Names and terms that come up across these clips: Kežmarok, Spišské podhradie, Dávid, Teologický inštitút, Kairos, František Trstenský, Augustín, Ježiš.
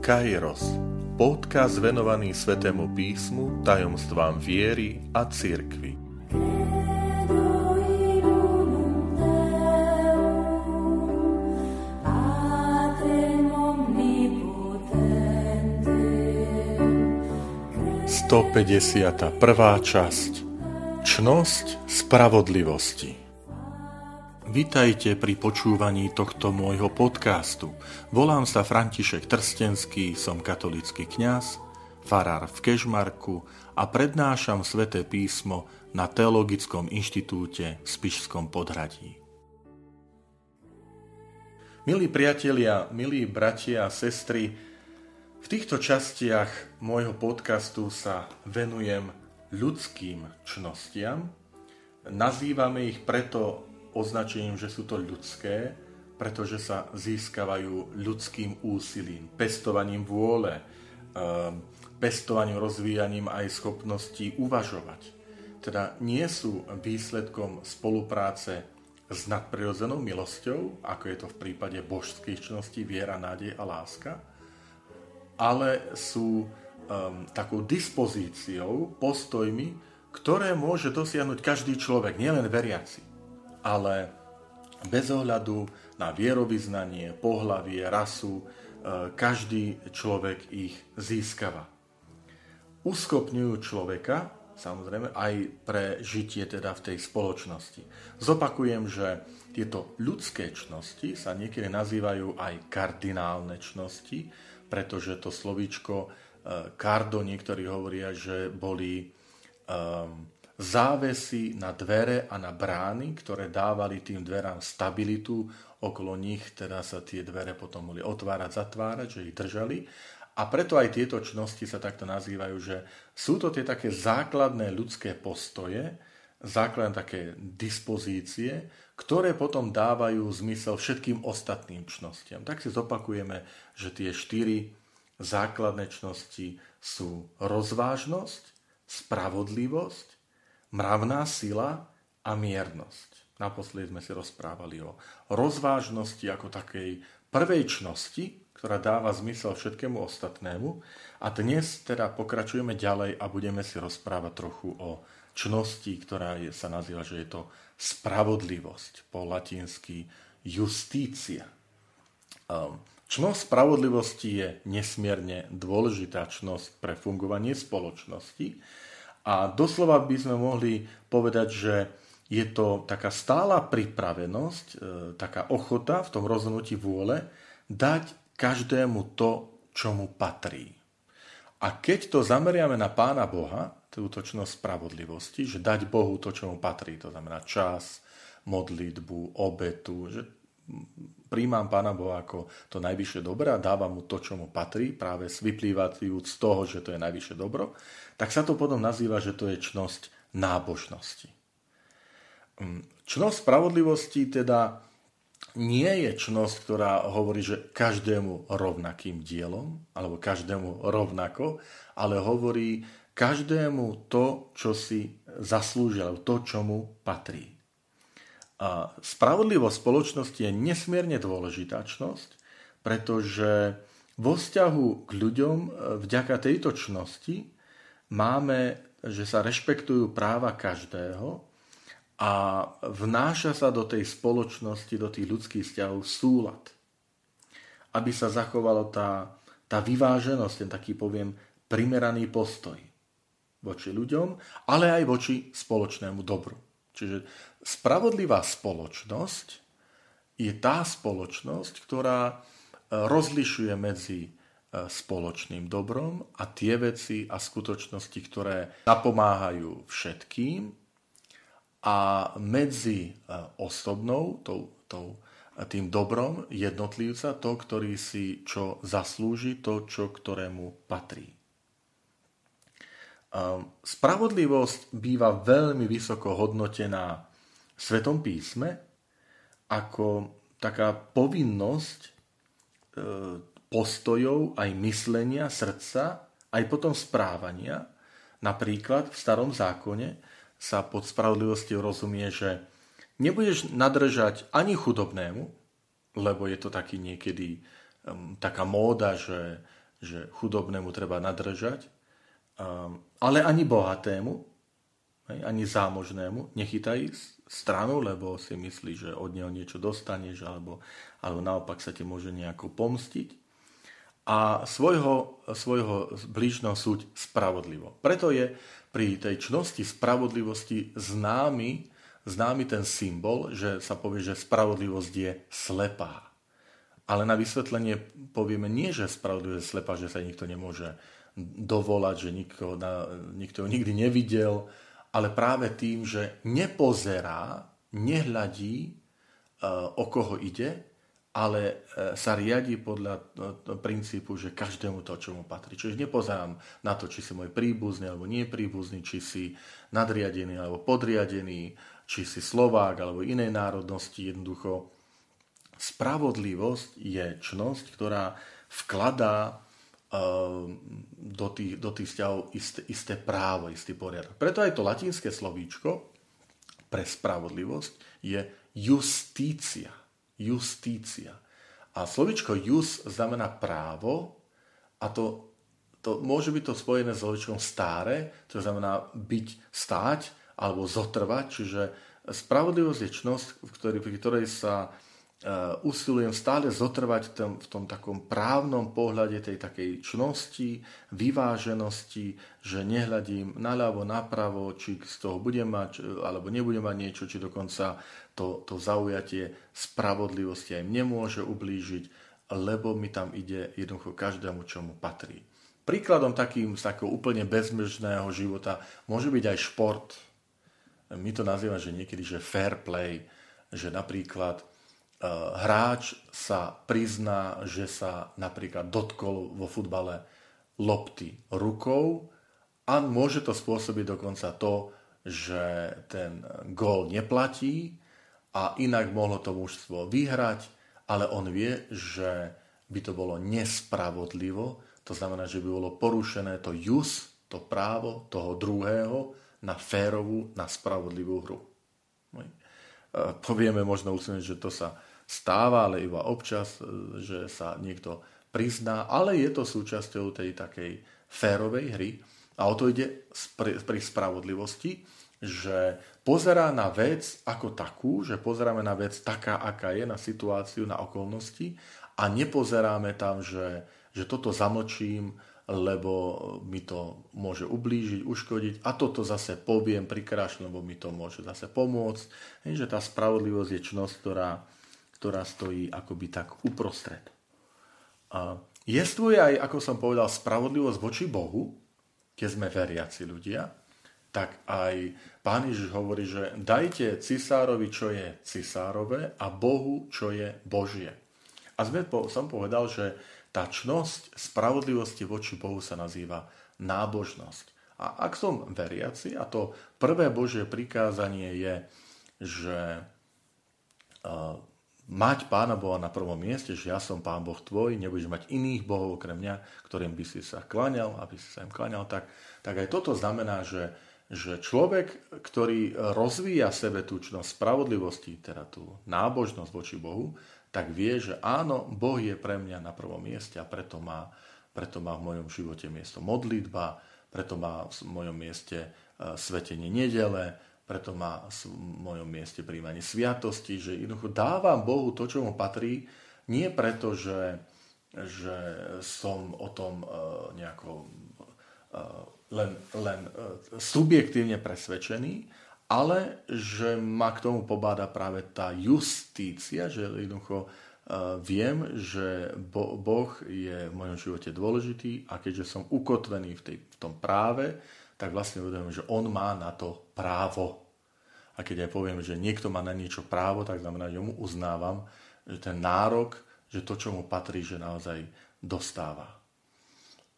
Kairos, podcast venovaný Svätému písmu, tajomstvám viery a cirkvi. Prvá časť. Čnosť spravodlivosti. Vitajte pri počúvaní tohto môjho podcastu. Volám sa František Trstenský, som katolícky kňaz, farár v Kežmarku a prednášam Sväté písmo na Teologickom inštitúte v Spišskom podhradí. Milí priatelia, milí bratia a sestry, v týchto častiach môjho podcastu sa venujem ľudským čnostiam. Nazývame ich preto označením, že sú to ľudské, pretože sa získavajú ľudským úsilím, pestovaním vôle, pestovaním, rozvíjaním aj schopností uvažovať. Teda nie sú výsledkom spolupráce s nadprirodzenou milosťou, ako je to v prípade božských čností viera, nádej a láska, ale sú takou dispozíciou, postojmi, ktoré môže dosiahnuť každý človek, nielen veriaci, ale bez ohľadu na vierovyznanie, pohlavie, rasu, každý človek ich získava. Uschopňujú človeka, samozrejme, aj pre žitie teda v tej spoločnosti. Zopakujem, že tieto ľudské čnosti sa niekedy nazývajú aj kardinálne čnosti, pretože to slovíčko kardo, niektorí hovoria, že boli závesy na dvere a na brány, ktoré dávali tým dverám stabilitu, okolo nich teda sa tie dvere potom mohli otvárať, zatvárať, že ich držali. A preto aj tieto čnosti sa takto nazývajú, že sú to tie také základné ľudské postoje, základné také dispozície, ktoré potom dávajú zmysel všetkým ostatným čnostiam. Tak si zopakujeme, že tie 4 základné čnosti sú rozvážnosť, spravodlivosť, mravná sila a miernosť. Naposledy sme si rozprávali o rozvážnosti ako takej prvej čnosti, ktorá dáva zmysel všetkému ostatnému. A dnes teda pokračujeme ďalej a budeme si rozprávať trochu o čnosti, ktorá sa nazýva, že je to spravodlivosť, po latinsky justícia. Čnosť spravodlivosti je nesmierne dôležitá čnosť pre fungovanie spoločnosti a doslova by sme mohli povedať, že je to taká stála pripravenosť, taká ochota v tom rozhodnutí vôle dať každému to, čo mu patrí. A keď to zameriame na Pána Boha, túto čnosť spravodlivosti, že dať Bohu to, čo mu patrí, to znamená čas, modlitbu, obetu, že príjmam Pána Boha ako to najvyššie dobro a dávam mu to, čo mu patrí, práve vyplývajúc z toho, že to je najvyššie dobro, tak sa to potom nazýva, že to je čnosť nábožnosti. Čnosť spravodlivosti teda nie je čnosť, ktorá hovorí, že každému rovnakým dielom, alebo každému rovnako, ale hovorí každému to, čo si zaslúžil, to, čo mu patrí. A spravodlivosť spoločnosti je nesmierne dôležitá čnosť, pretože vo vzťahu k ľuďom vďaka tejto čnosti máme, že sa rešpektujú práva každého a vnáša sa do tej spoločnosti, do tých ľudských vzťahov súlad. Aby sa zachovala tá vyváženosť, ten taký, poviem, primeraný postoj voči ľuďom, ale aj voči spoločnému dobru. Čiže spravodlivá spoločnosť je tá spoločnosť, ktorá rozlišuje medzi spoločným dobrom a tie veci a skutočnosti, ktoré napomáhajú všetkým, a medzi osobnou, tým dobrom jednotlivca, to, ktorý si čo zaslúži, to, čo ktorému patrí. Spravodlivosť býva veľmi vysoko hodnotená v Svätom písme ako taká povinnosť postojov, aj myslenia, srdca, aj potom správania. Napríklad v Starom zákone sa pod spravodlivosťou rozumie, že nebudeš nadržať ani chudobnému, lebo je to taký niekedy taká móda, že že chudobnému treba nadržať, ale ani bohatému, ani zámožnému nechytaj stranu, lebo si myslí, že od neho niečo dostaneš, alebo naopak sa ti môže nejako pomstiť. A svojho blížneho súď spravodlivo. Preto je pri tej čnosti spravodlivosti známy ten symbol, že sa povie, že spravodlivosť je slepá. Ale na vysvetlenie povieme nie, že spravodlivosť je slepá, že sa nikto nemôže dovolať, že nikto nikdy nevidel, ale práve tým, že nepozerá, nehľadí, o koho ide, ale sa riadi podľa princípu, že každému to, čo mu patrí. Čiže nepozerám na to, či si môj príbuzný alebo nie príbuzný, či si nadriadený alebo podriadený, či si Slovák alebo inej národnosti. Jednoducho, spravodlivosť je čnosť, ktorá vkladá do tých vzťahov isté právo, istý poriadok. Preto aj to latinské slovíčko pre spravodlivosť je justícia. Justícia. A slovičko jus znamená právo a to môže byť to spojené s slovičkom stáre, to znamená byť, stáť alebo zotrvať, čiže spravodlivosť je čnosť, pri ktorej sa usilujem stále zotrvať v tom takom právnom pohľade tej takej čnosti, vyváženosti, že nehľadím naľavo, napravo, či z toho budem mať, alebo nebudem mať niečo, či dokonca to zaujatie spravodlivosti aj mne môže ublížiť, lebo mi tam ide jednoducho každému, čo mu patrí. Príkladom z takého úplne bezmržného života môže byť aj šport. My to nazývame, že niekedy, že fair play, že napríklad hráč sa prizná, že sa napríklad dotkol vo futbale lopty rukou a môže to spôsobiť dokonca to, že ten gól neplatí a inak mohlo to mužstvo vyhrať, ale on vie, že by to bolo nespravodlivo, to znamená, že by bolo porušené to jus, to právo toho druhého na férovú, na spravodlivú hru. Povieme možno úsmevne, že to sa stáva, ale iba občas, že sa niekto prizná, ale je to súčasťou tej takej férovej hry. A o to ide pri spravodlivosti, že pozerá na vec ako takú, že pozeráme na vec taká, aká je, na situáciu, na okolnosti a nepozeráme tam, že toto zamlčím, lebo mi to môže ublížiť, uškodiť a toto zase poviem, prikrášľam, lebo mi to môže zase pomôcť. Že tá spravodlivosť je čnosť, ktorá stojí akoby tak uprostred. Jestvuje aj, ako som povedal, spravodlivosť voči Bohu, keď sme veriaci ľudia, tak aj Pán Ježiš hovorí, že dajte cisárovi, čo je cisárove a Bohu, čo je Božie. A som povedal, že tá čnosť spravodlivosti voči Bohu sa nazýva nábožnosť. A ak som veriaci, a to prvé Božie prikázanie je, že mať Pána Boha na prvom mieste, že ja som Pán Boh tvoj, nebudeš mať iných bohov okrem mňa, ktorým by si sa kláňal, aby si sa im kláňal, tak aj toto znamená, že človek, ktorý rozvíja sebe tú čnosť spravodlivosti, teda tú nábožnosť voči Bohu, tak vie, že áno, Boh je pre mňa na prvom mieste a preto má v mojom živote miesto modlitba, preto má v mojom mieste svetenie nedele, preto má v mojom mieste príjmanie sviatosti, že jednoducho dávam Bohu to, čo mu patrí, nie preto, že som o tom nejako len subjektívne presvedčený, ale že ma k tomu pobáda práve tá justícia, že jednoducho viem, že Boh je v mojom živote dôležitý a keďže som ukotvený v tom práve, tak vlastne uvedomujem, že on má na to právo. A keď aj poviem, že niekto má na niečo právo, tak znamená, že mu uznávam, že ten nárok, že to, čo mu patrí, že naozaj dostáva.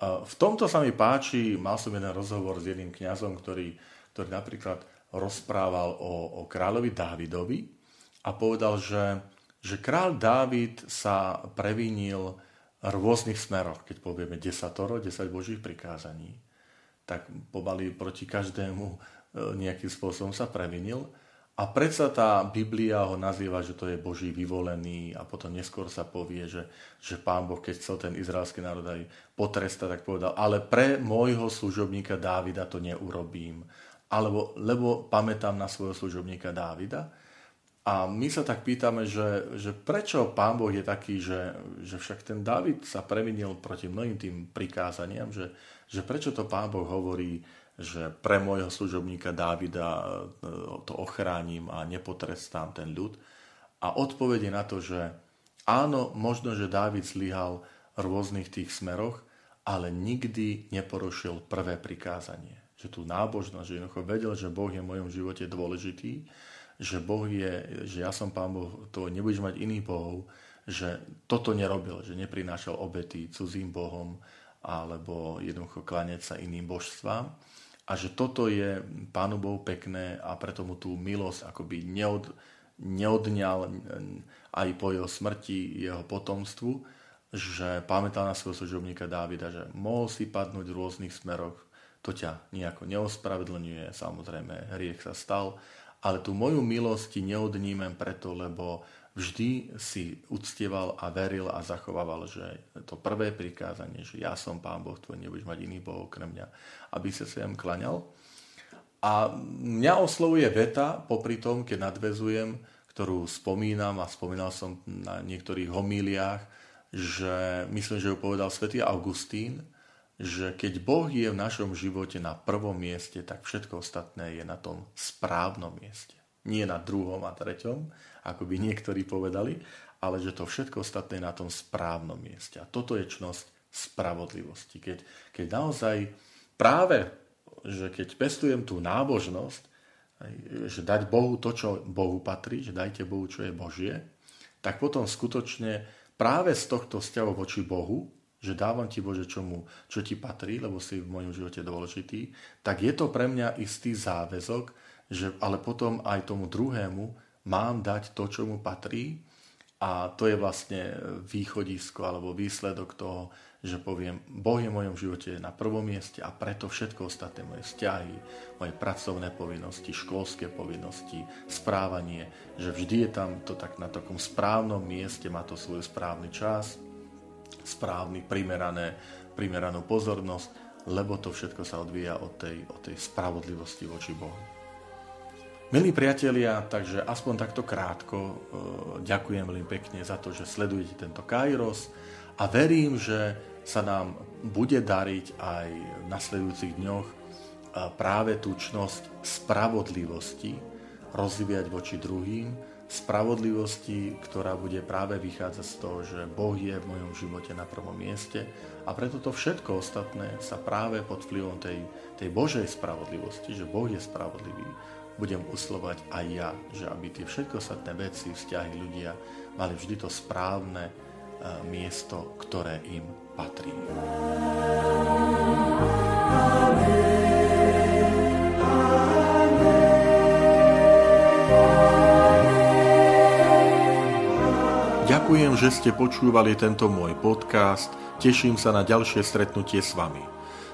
V tomto sa mi páči, mal som jeden rozhovor s jedným kňazom, ktorý napríklad rozprával o kráľovi Dávidovi a povedal, že kráľ Dávid sa previnil v rôznych smeroch, keď povieme 10 božích prikázaní. Tak pomaly proti každému nejakým spôsobom sa previnil A predsa tá Biblia ho nazýva, že to je Boží vyvolený a potom neskôr sa povie, že Pán Boh, keď chcel ten izraelský národ aj potrestať, tak povedal, ale pre môjho služobníka Dávida to neurobím. Alebo, lebo pamätám na svojho služobníka Dávida. A my sa tak pýtame, že prečo Pán Boh je taký, že však ten Dávid sa previnil proti mnohým tým prikázaniam, že prečo to Pán Boh hovorí, že pre môjho služobníka Dávida to ochránim a nepotrestám ten ľud. A odpoveď je na to, že áno, možno, že Dávid zlyhal v rôznych tých smeroch, ale nikdy neporušil prvé prikázanie. Že tú nábožnosť, že jednoducho vedel, že Boh je v mojom živote dôležitý, že ja som Pán Boh, to nebudeš mať iný bohov, že toto nerobil, že neprinášal obety cudzým bohom alebo jednoducho kláňať sa iným božstvám a že toto je Pánu Bohu pekné a preto mu tú milosť akoby neodňal aj po jeho smrti jeho potomstvu, že pamätal na svojho služobníka Dávida, že mohol si padnúť v rôznych smeroch, to ťa nejako neospravedlňuje, samozrejme hriech sa stal, ale tú moju milosť neodnímem preto, lebo vždy si uctieval a veril a zachovával, že to prvé prikázanie, že ja som Pán Boh, tvoj, nebudeš mať iný Boh okrem mňa, aby sa sem klaňal. A mňa oslovuje veta, popri tom, keď nadvezujem, ktorú spomínam a spomínal som na niektorých homíliách, že myslím, že ju povedal svätý Augustín, že keď Boh je v našom živote na prvom mieste, tak všetko ostatné je na tom správnom mieste. Nie na druhom a treťom, ako by niektorí povedali, ale že to všetko ostatné je na tom správnom mieste. A toto je čnosť spravodlivosti. Keď naozaj práve, že keď pestujem tú nábožnosť, že dať Bohu to, čo Bohu patrí, že dajte Bohu, čo je Božie, tak potom skutočne práve z tohto vzťahu voči Bohu, že dávam ti, Bože, čo ti patrí, lebo si v mojom živote dôležitý, tak je to pre mňa istý záväzok, že ale potom aj tomu druhému mám dať to, čo mu patrí a to je vlastne východisko alebo výsledok toho, že poviem, Boh je v mojom živote na prvom mieste a preto všetko ostatné, moje vzťahy, moje pracovné povinnosti, školské povinnosti, správanie, že vždy je tam to tak na takom správnom mieste, má to svoj správny čas, správny, primeranú pozornosť, lebo to všetko sa odvíja od tej spravodlivosti voči Bohu. Milí priatelia, takže aspoň takto krátko ďakujem veľmi pekne za to, že sledujete tento Kairos a verím, že sa nám bude dariť aj v nasledujúcich dňoch práve tú čnosť spravodlivosti rozvíjať voči druhým, spravodlivosti, ktorá bude práve vychádzať z toho, že Boh je v mojom živote na prvom mieste a preto to všetko ostatné sa práve pod vplyvom tej Božej spravodlivosti, že Boh je spravodlivý, budem uslovať aj ja, že aby tie všetko ostatné veci, vzťahy, ľudia mali vždy to správne miesto, ktoré im patrí. Ďakujem, že ste počúvali tento môj podcast. Teším sa na ďalšie stretnutie s vami.